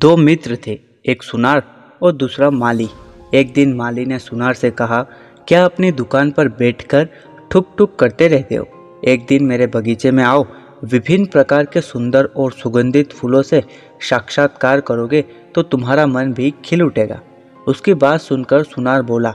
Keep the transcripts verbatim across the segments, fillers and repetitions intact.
दो मित्र थे, एक सुनार और दूसरा माली। एक दिन माली ने सुनार से कहा, क्या अपनी दुकान पर बैठकर ठुक ठुक करते रहते हो? एक दिन मेरे बगीचे में आओ, विभिन्न प्रकार के सुंदर और सुगंधित फूलों से साक्षात्कार करोगे तो तुम्हारा मन भी खिल उठेगा। उसकी बात सुनकर सुनार बोला,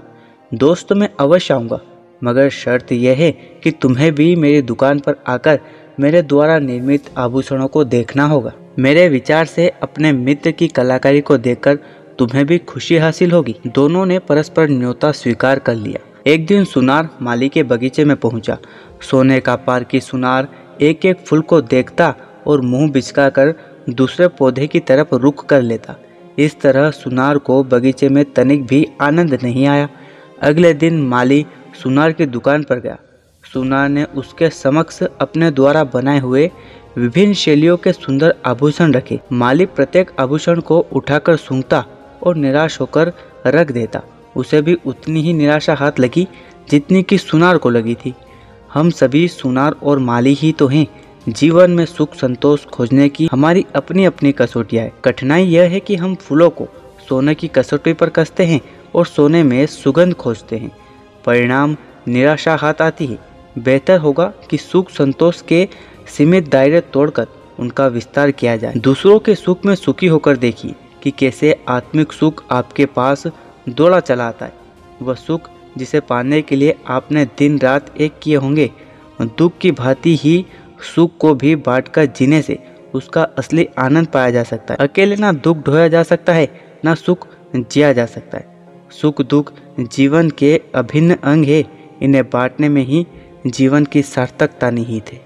दोस्त मैं अवश्य आऊँगा, मगर शर्त यह है कि तुम्हें भी मेरी दुकान पर आकर मेरे द्वारा निर्मित आभूषणों को देखना होगा। मेरे विचार से अपने मित्र की कलाकारी को देखकर तुम्हें भी खुशी हासिल होगी। दोनों ने परस्पर न्योता स्वीकार कर लिया। एक दिन सुनार माली के बगीचे में पहुंचा। सोने का पारखी सुनार एक एक फूल को देखता और मुंह बिचका कर दूसरे पौधे की तरफ रुख कर लेता। इस तरह सुनार को बगीचे में तनिक भी आनंद नहीं आया। अगले दिन माली सुनार की दुकान पर गया। सुनार ने उसके समक्ष अपने द्वारा बनाए हुए विभिन्न शैलियों के सुंदर आभूषण रखे। माली प्रत्येक आभूषण को उठाकर सूंघता और निराश होकर रख देता। उसे भी उतनी ही निराशा हाथ लगी जितनी कि सुनार को लगी थी। हम सभी सुनार और माली ही तो हैं। जीवन में सुख संतोष खोजने की हमारी अपनी अपनी कसौटियाँ है। कठिनाई यह है कि हम फूलों को सोने की कसौटी पर कसते हैं और सोने में सुगंध खोजते हैं। परिणाम निराशा हाथ आती है। बेहतर होगा कि सुख संतोष के सीमित दायरे तोड़कर उनका विस्तार किया जाए। दूसरों के सुख में सुखी होकर देखिए कि कैसे आत्मिक सुख आपके पास दौड़ा चला आता है। वह सुख जिसे पाने के लिए आपने दिन रात एक किए होंगे, दुख की भांति ही सुख को भी बांटकर जीने से उसका असली आनंद पाया जा सकता है। अकेले ना दुख ढोया जा सकता है, ना सुख जिया जा सकता है। सुख दुख जीवन के अभिन्न अंग है। इन्हें बांटने में ही जीवन की सार्थकता निहित है।